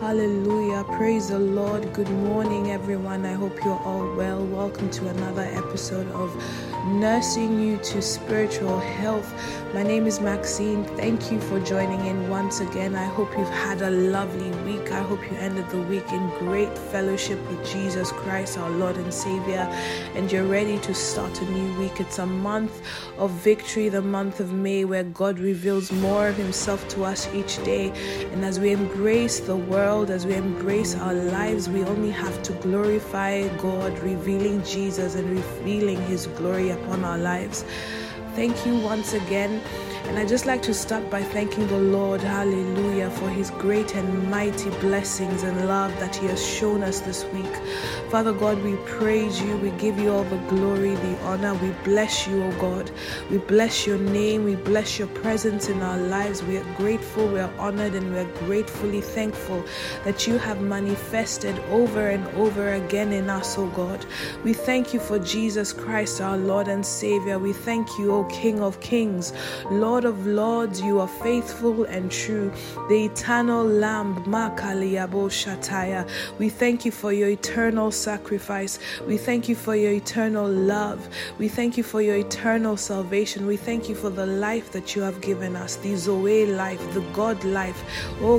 Hallelujah. Praise the Lord. Good morning, everyone. I hope you're all well. Welcome to another episode of Nursing You to Spiritual Health. My name is Maxine. Thank you for joining in once again. I hope you've had a lovely week. I hope you ended the week in great fellowship with Jesus Christ, our Lord and Savior, and you're ready to start a new week. It's a month of victory, the month of May, where God reveals more of himself to us each day. And as we embrace the world, as we embrace our lives, we only have to glorify God, revealing Jesus and revealing his glory upon our lives. Thank you once again. And I'd just like to start by thanking the Lord, hallelujah, for his great and mighty blessings and love that he has shown us this week. Father God, we praise you. We give you all the glory, the honor. We bless you, oh God. We bless your name. We bless your presence in our lives. We are grateful, we are honored, and we are gratefully thankful that you have manifested over and over again in us, oh God. We thank you for Jesus Christ, our Lord and Savior. We thank you, oh King of Kings, Lord of Lords. You are faithful and true, the eternal Lamb. We thank you for your eternal sacrifice. We thank you for your eternal love. We thank you for your eternal salvation. We thank you for the life that you have given us, the Zoe life, the God life. Oh,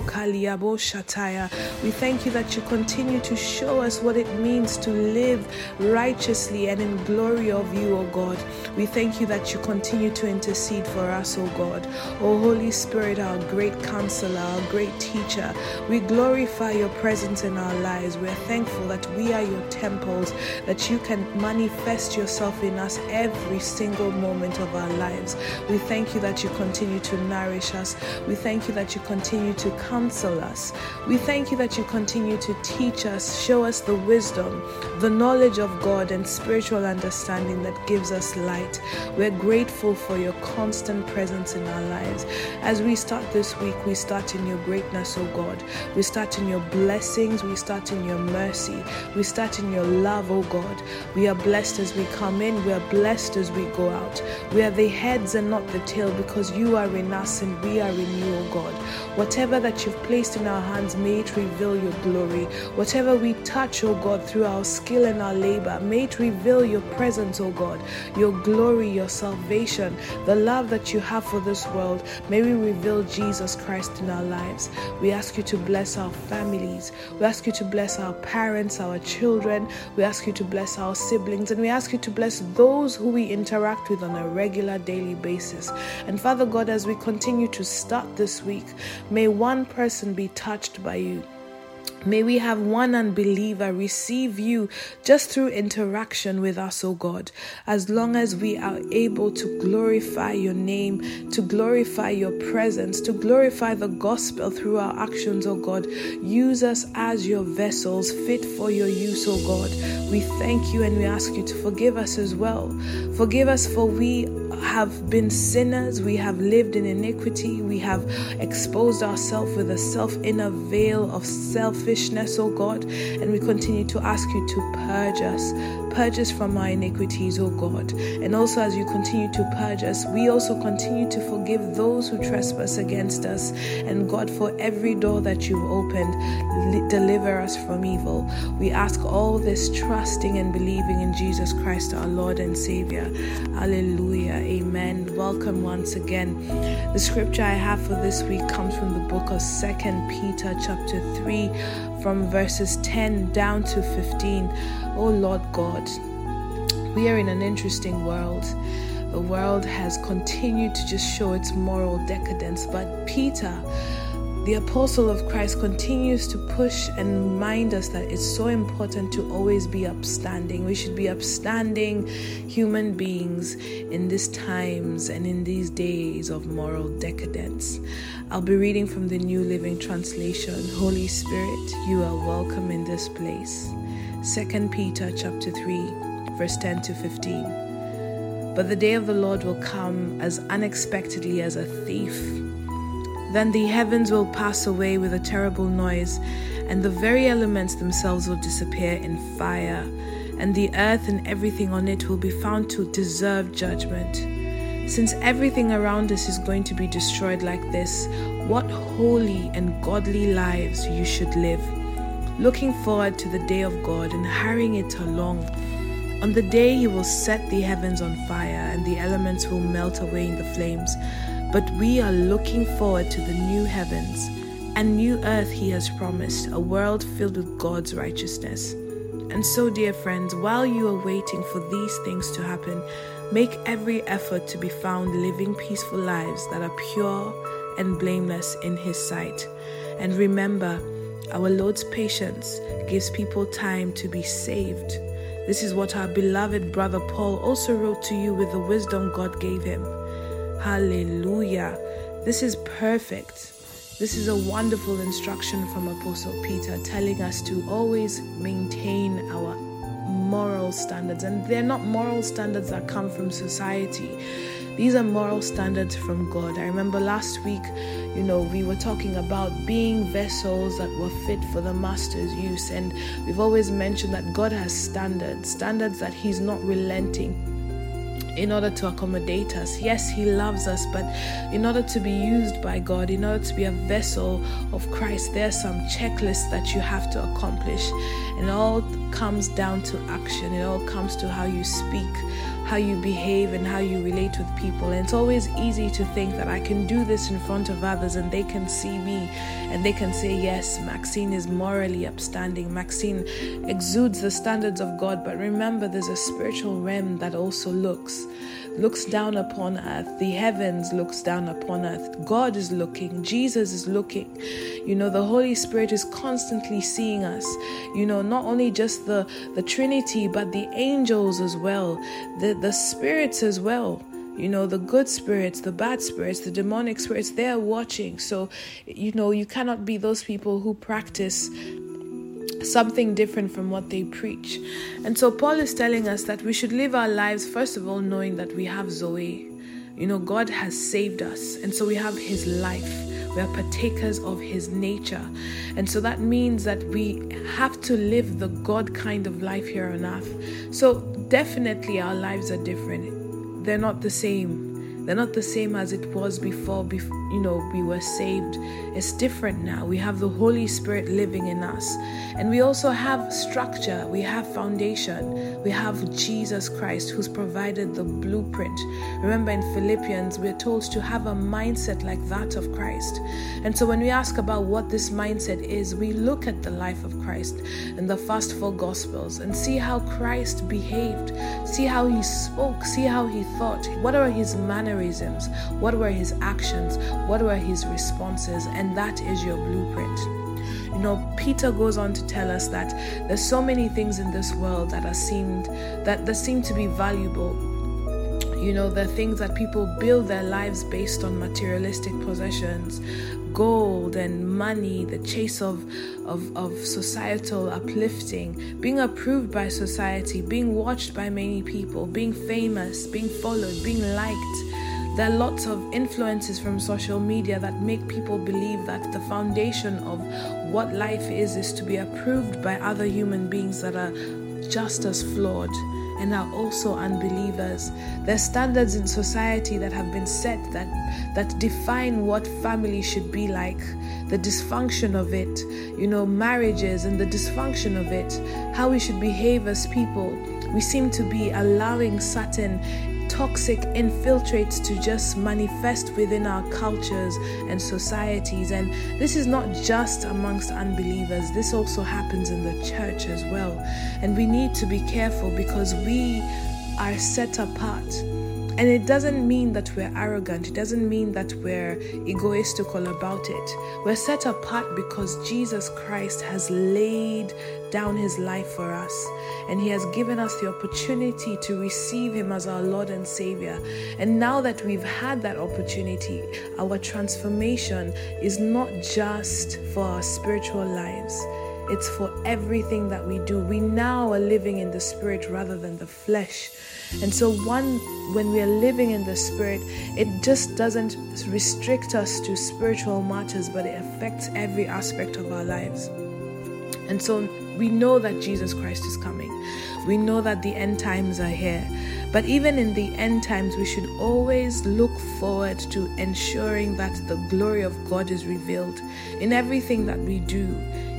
we thank you that you continue to show us what it means to live righteously and in glory of you, oh God. We thank you that you continue to intercede for us, O God. O Holy Spirit, our great counselor, our great teacher, we glorify your presence in our lives. We are thankful that we are your temples, that you can manifest yourself in us every single moment of our lives. We thank you that you continue to nourish us. We thank you that you continue to counsel us. We thank you that you continue to teach us, show us the wisdom, the knowledge of God, and spiritual understanding that gives us light. We're grateful for your constant presence in our lives. As we start this week, we start in your greatness, O God. We start in your blessings. We start in your mercy. We start in your love, O God. We are blessed as we come in. We are blessed as we go out. We are the heads and not the tail, because you are in us and we are in you, O God. Whatever that you've placed in our hands, may it reveal your glory. Whatever we touch, O God, through our skill and our labor, may it reveal your presence, O God, your glory, your salvation, the love that you have for this world. May we reveal Jesus Christ in our lives. We ask you to bless our families. We ask you to bless our parents, our children. We ask you to bless our siblings, and we ask you to bless those who we interact with on a regular daily basis. And Father God, as we continue to start this week, may one person be touched by you. May we have one unbeliever receive you just through interaction with us, O God. As long as we are able to glorify your name, to glorify your presence, to glorify the gospel through our actions, O God, use us as your vessels fit for your use, O God. We thank you, and we ask you to forgive us as well. Forgive us, for we have been sinners, we have lived in iniquity, we have exposed ourselves with a self-inner veil of selfishness, O God, and we continue to ask you to purge us from our iniquities, O God. And also, as you continue to purge us, we also continue to forgive those who trespass against us. And God, for every door that you've opened, deliver us from evil. We ask all this trusting and believing in Jesus Christ, our Lord and Savior. Hallelujah. Amen. Welcome once again. The scripture I have for this week comes from the book of 2 Peter chapter 3, from verses 10 down to 15. Oh Lord God, we are in an interesting world. The world has continued to just show its moral decadence, but Peter, the apostle of Christ, continues to push and remind us that it's so important to always be upstanding. We should be upstanding human beings in these times and in these days of moral decadence. I'll be reading from the New Living Translation. Holy Spirit, you are welcome in this place. 2 Peter chapter 3, verse 10 to 15. But the day of the Lord will come as unexpectedly as a thief. Then the heavens will pass away with a terrible noise, and the very elements themselves will disappear in fire, and the earth and everything on it will be found to deserve judgment. Since everything around us is going to be destroyed like this, what holy and godly lives you should live, looking forward to the day of God and hurrying it along. On the day he will set the heavens on fire and the elements will melt away in the flames. But we are looking forward to the new heavens and new earth he has promised, a world filled with God's righteousness. And so, dear friends, while you are waiting for these things to happen, make every effort to be found living peaceful lives that are pure and blameless in his sight. And remember, our Lord's patience gives people time to be saved. This is what our beloved brother Paul also wrote to you with the wisdom God gave him. Hallelujah. This is perfect. This is a wonderful instruction from Apostle Peter, telling us to always maintain our moral standards. And they're not moral standards that come from society. These are moral standards from God. I remember last week, we were talking about being vessels that were fit for the master's use. And we've always mentioned that God has standards that he's not relenting in order to accommodate us. Yes, he loves us, but in order to be used by God, in order to be a vessel of Christ, there are some checklists that you have to accomplish. And it all comes down to action. It all comes to how you speak, how you behave, and how you relate with people. And it's always easy to think that I can do this in front of others and they can see me and they can say, yes, Maxine is morally upstanding. Maxine exudes the standards of God. But remember, there's a spiritual realm that also looks down upon earth. The heavens looks down upon earth. God is looking. Jesus is looking. The Holy Spirit is constantly seeing us. Not only just the Trinity, but the angels as well. The spirits as well, the good spirits, the bad spirits, the demonic spirits, they are watching. So, you cannot be those people who practice something different from what they preach. And so Paul is telling us that we should live our lives, first of all, knowing that we have Zoe. God has saved us. And so we have his life. We are partakers of his nature. And so that means that we have to live the God kind of life here on earth. So definitely our lives are different. They're not the same. They're not the same as it was before we were saved. It's different now. We have the Holy Spirit living in us. And we also have structure. We have foundation. We have Jesus Christ, who's provided the blueprint. Remember, in Philippians, we're told to have a mindset like that of Christ. And so when we ask about what this mindset is, we look at the life of Christ and the first four Gospels and see how Christ behaved, see how he spoke, see how he thought. What are his mannerisms? What were his actions? What were his responses? And that is your blueprint. Peter goes on to tell us that there's so many things in this world that seem to be valuable. The things that people build their lives based on, materialistic possessions, gold and money, the chase of societal uplifting, being approved by society, being watched by many people, being famous, being followed, being liked. There are lots of influences from social media that make people believe that the foundation of what life is to be approved by other human beings that are just as flawed and are also unbelievers. There are standards in society that have been set that define what family should be like, the dysfunction of it, marriages and the dysfunction of it, how we should behave as people. We seem to be allowing certain toxic infiltrates to just manifest within our cultures and societies. And this is not just amongst unbelievers. This also happens in the church as well. And we need to be careful because we are set apart. And it doesn't mean that we're arrogant. It doesn't mean that we're egoistical about it. We're set apart because Jesus Christ has laid down his life for us. And he has given us the opportunity to receive him as our Lord and Savior. And now that we've had that opportunity, our transformation is not just for our spiritual lives. It's for everything that we do. We now are living in the spirit rather than the flesh. And so when we are living in the spirit, it just doesn't restrict us to spiritual matters, but it affects every aspect of our lives. And so we know that Jesus Christ is coming. We know that the end times are here. But even in the end times, we should always look forward to ensuring that the glory of God is revealed in everything that we do.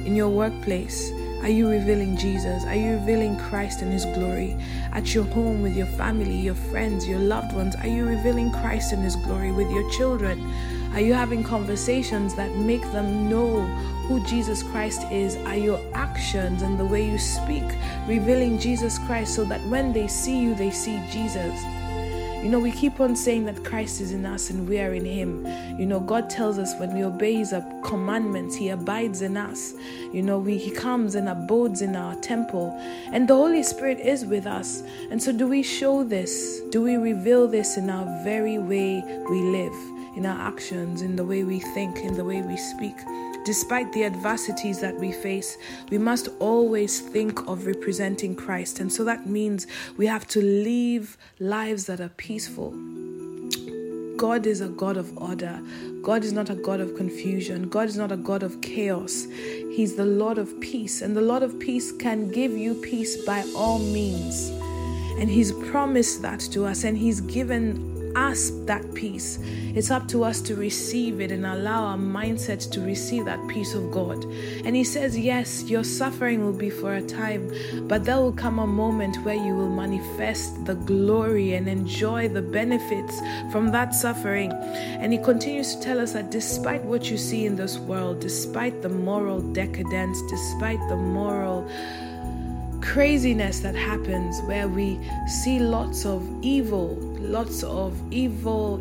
In your workplace, are you revealing Jesus? Are you revealing Christ and His glory? At your home, with your family, your friends, your loved ones, are you revealing Christ and His glory? With your children, are you having conversations that make them know who Jesus Christ is? Are your actions and the way you speak revealing Jesus Christ, so that when they see you, they see Jesus? You know, we keep on saying that Christ is in us and we are in Him. You know, God tells us when we obey His commandments, He abides in us. You know, He comes and abodes in our temple. And the Holy Spirit is with us. And so do we show this? Do we reveal this in our very way we live, in our actions, in the way we think, in the way we speak? Despite the adversities that we face, we must always think of representing Christ. And so that means we have to live lives that are peaceful. God is a God of order. God is not a God of confusion. God is not a God of chaos. He's the Lord of peace. And the Lord of peace can give you peace by all means. And He's promised that to us, and He's given us that peace. It's up to us to receive it and allow our mindset to receive that peace of God. And He says, yes, your suffering will be for a time, but there will come a moment where you will manifest the glory and enjoy the benefits from that suffering. And He continues to tell us that despite what you see in this world, despite the moral decadence, despite the moral craziness that happens, where we see lots of evil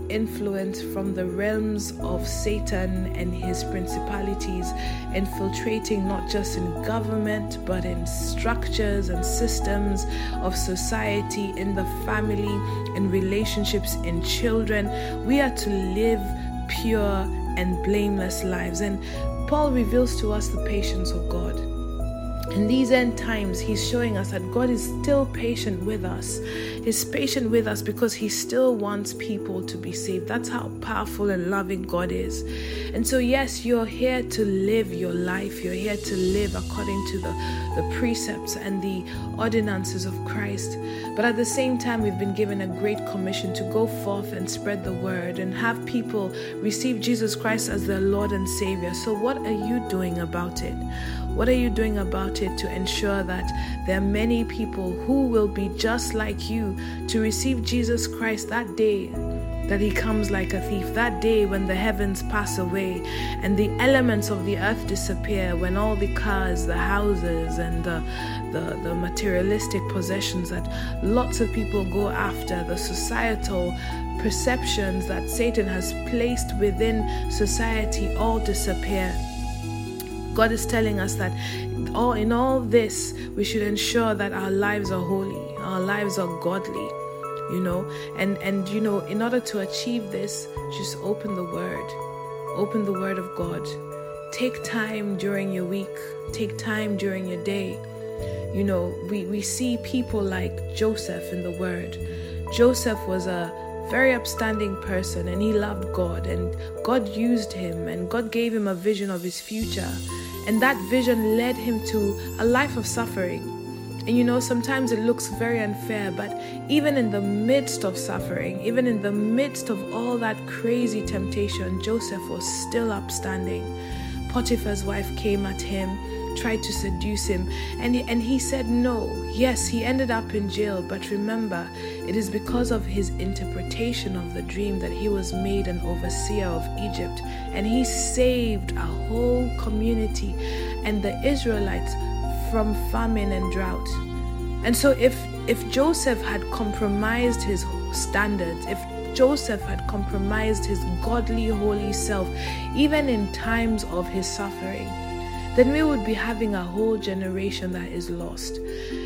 influence from the realms of Satan and his principalities, infiltrating not just in government but in structures and systems of society, in the family, in relationships, in children. We are to live pure and blameless lives. And Paul reveals to us the patience of God. In these end times, He's showing us that God is still patient with us. He's patient with us because He still wants people to be saved. That's how powerful and loving God is. And so, yes, you're here to live your life. You're here to live according to the precepts and the ordinances of Christ. But at the same time, we've been given a great commission to go forth and spread the word and have people receive Jesus Christ as their Lord and Savior. So what are you doing about it? What are you doing about it to ensure that there are many people who will be just like you to receive Jesus Christ that day that He comes like a thief, that day when the heavens pass away and the elements of the earth disappear, when all the cars, the houses, and the materialistic possessions that lots of people go after, the societal perceptions that Satan has placed within society all disappear? God is telling us that in all this, we should ensure that our lives are holy, our lives are godly, you know. And you know, in order to achieve this, just open the Word of God. Take time during your week, take time during your day. You know, we see people like Joseph in the Word. Joseph was a very upstanding person, and he loved God, and God used him, and God gave him a vision of his future, and that vision led him to a life of suffering. And you know, sometimes it looks very unfair, but even in the midst of suffering, even in the midst of all that crazy temptation, Joseph was still upstanding. Potiphar's wife came at him, tried to seduce him, and he said no. Yes, he ended up in jail, but remember, it is because of his interpretation of the dream that he was made an overseer of Egypt, and he saved a whole community and the Israelites from famine and drought. And so if Joseph had compromised his standards, if Joseph had compromised his godly, holy self, even in times of his suffering, then we would be having a whole generation that is lost.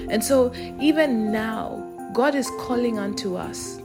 And so even now, God is calling unto us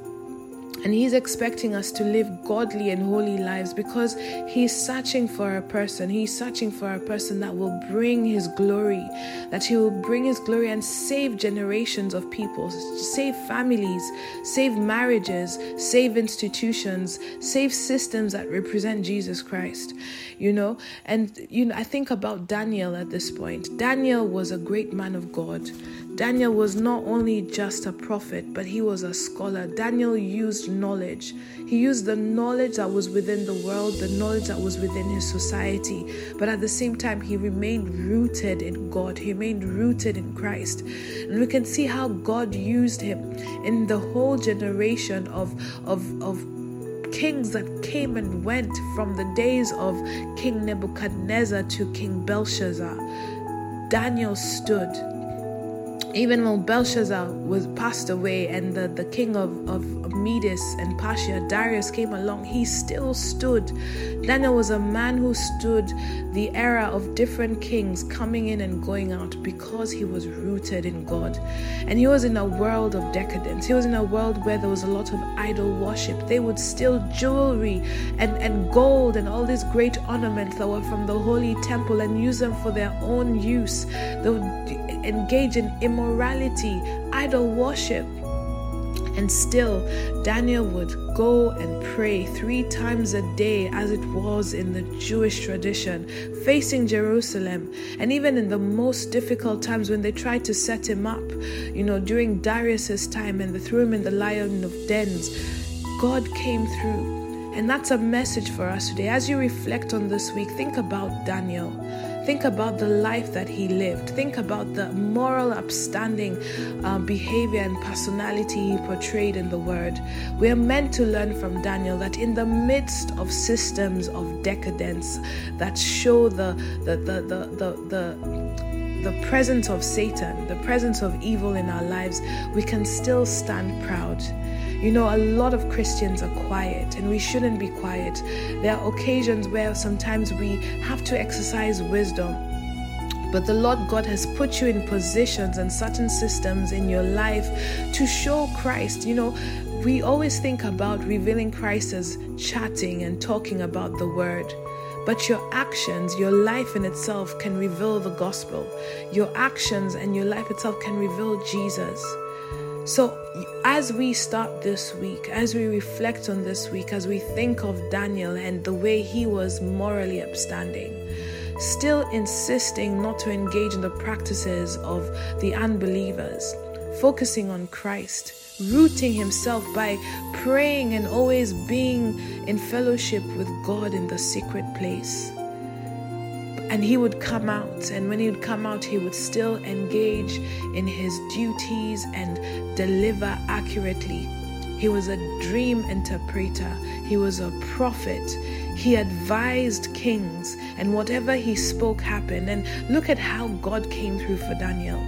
And he's expecting us to live godly and holy lives because he's searching for a person. He's searching for a person that will bring his glory, that he will bring his glory and save generations of people, save families, save marriages, save institutions, save systems that represent Jesus Christ, you know. And, you know, I think about Daniel at this point. Daniel was a great man of God. Daniel was not only just a prophet, but he was a scholar. Daniel used knowledge. He used the knowledge that was within the world, the knowledge that was within his society, but at the same time he remained rooted in God. He remained rooted in Christ, and we can see how God used him in the whole generation of kings that came and went, from the days of King Nebuchadnezzar to King Belshazzar. Daniel stood. Even when Belshazzar was passed away and the king of Medes and Persia, Darius, came along, he still stood. Daniel was a man who stood the era of different kings coming in and going out because he was rooted in God. And he was in a world of decadence. He was in a world where there was a lot of idol worship. They would steal jewelry and gold and all these great ornaments that were from the holy temple and use them for their own use. They would engage in immorality, idol worship. And still, Daniel would go and pray 3 times a day, as it was in the Jewish tradition, facing Jerusalem. And even in the most difficult times when they tried to set him up, you know, during Darius's time, and they threw him in the lion of dens, God came through. And that's a message for us today. As you reflect on this week, think about Daniel. Think about the life that he lived. Think about the moral, upstanding behavior and personality he portrayed in the Word. We are meant to learn from Daniel that in the midst of systems of decadence that show the presence of Satan, the presence of evil in our lives, we can still stand proud. You know, a lot of Christians are quiet, and we shouldn't be quiet. There are occasions where sometimes we have to exercise wisdom. But the Lord God has put you in positions and certain systems in your life to show Christ. You know, we always think about revealing Christ as chatting and talking about the Word. But your actions, your life in itself can reveal the gospel. Your actions and your life itself can reveal Jesus. So as we start this week, as we reflect on this week, as we think of Daniel and the way he was morally upstanding, still insisting not to engage in the practices of the unbelievers, focusing on Christ, rooting himself by praying and always being in fellowship with God in the secret place. And he would come out, and when he would come out, he would still engage in his duties and deliver accurately. He was a dream interpreter. He was a prophet. He advised kings, and whatever he spoke happened. And look at how God came through for Daniel.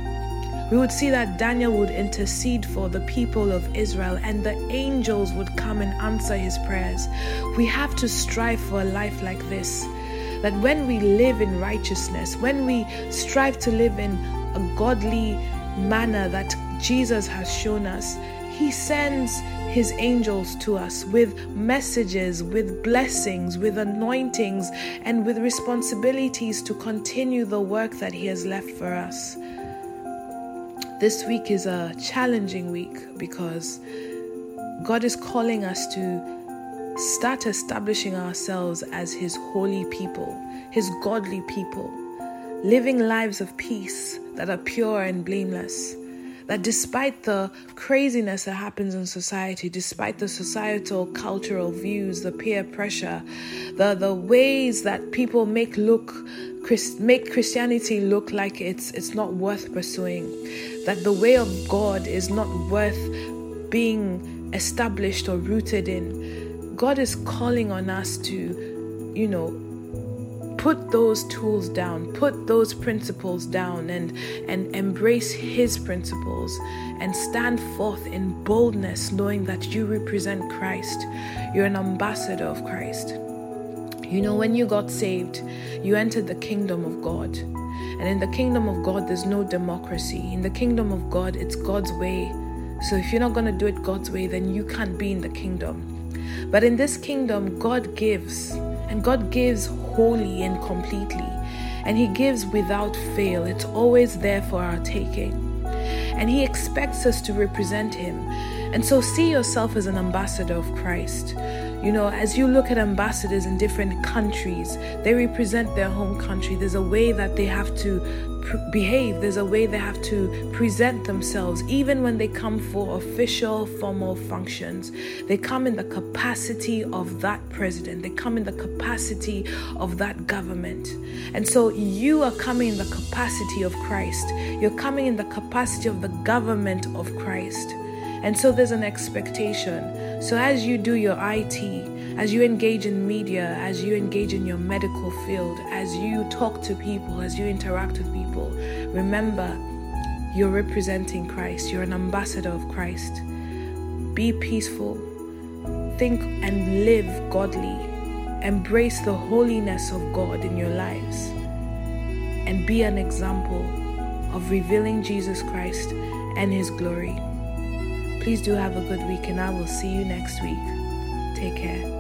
We would see that Daniel would intercede for the people of Israel, and the angels would come and answer his prayers. We have to strive for a life like this. That when we live in righteousness, when we strive to live in a godly manner that Jesus has shown us, he sends his angels to us with messages, with blessings, with anointings, and with responsibilities to continue the work that he has left for us. This week is a challenging week because God is calling us to start establishing ourselves as his holy people, his godly people, living lives of peace that are pure and blameless. That despite the craziness that happens in society, despite the societal, cultural views, the peer pressure, the ways that people make Christianity look like it's not worth pursuing, that the way of God is not worth being established or rooted in, God is calling on us to, you know, put those tools down, put those principles down, and embrace his principles and stand forth in boldness, knowing that you represent Christ. You're an ambassador of Christ. You know, when you got saved, you entered the kingdom of God. And in the kingdom of God, there's no democracy. In the kingdom of God, it's God's way. So if you're not going to do it God's way, then you can't be in the kingdom. But in this kingdom, God gives, and God gives wholly and completely, and He gives without fail. It's always there for our taking. And He expects us to represent Him. And so see yourself as an ambassador of Christ. You know, as you look at ambassadors in different countries, they represent their home country. There's a way that they have to behave. There's a way they have to present themselves, even when they come for official, formal functions. They come in the capacity of that president. They come in the capacity of that government. And so you are coming in the capacity of Christ. You're coming in the capacity of the government of Christ. And so there's an expectation. So as you do your IT, as you engage in media, as you engage in your medical field, as you talk to people, as you interact with people, remember, you're representing Christ. You're an ambassador of Christ. Be peaceful. Think and live godly. Embrace the holiness of God in your lives. And be an example of revealing Jesus Christ and His glory. Please do have a good week, and I will see you next week. Take care.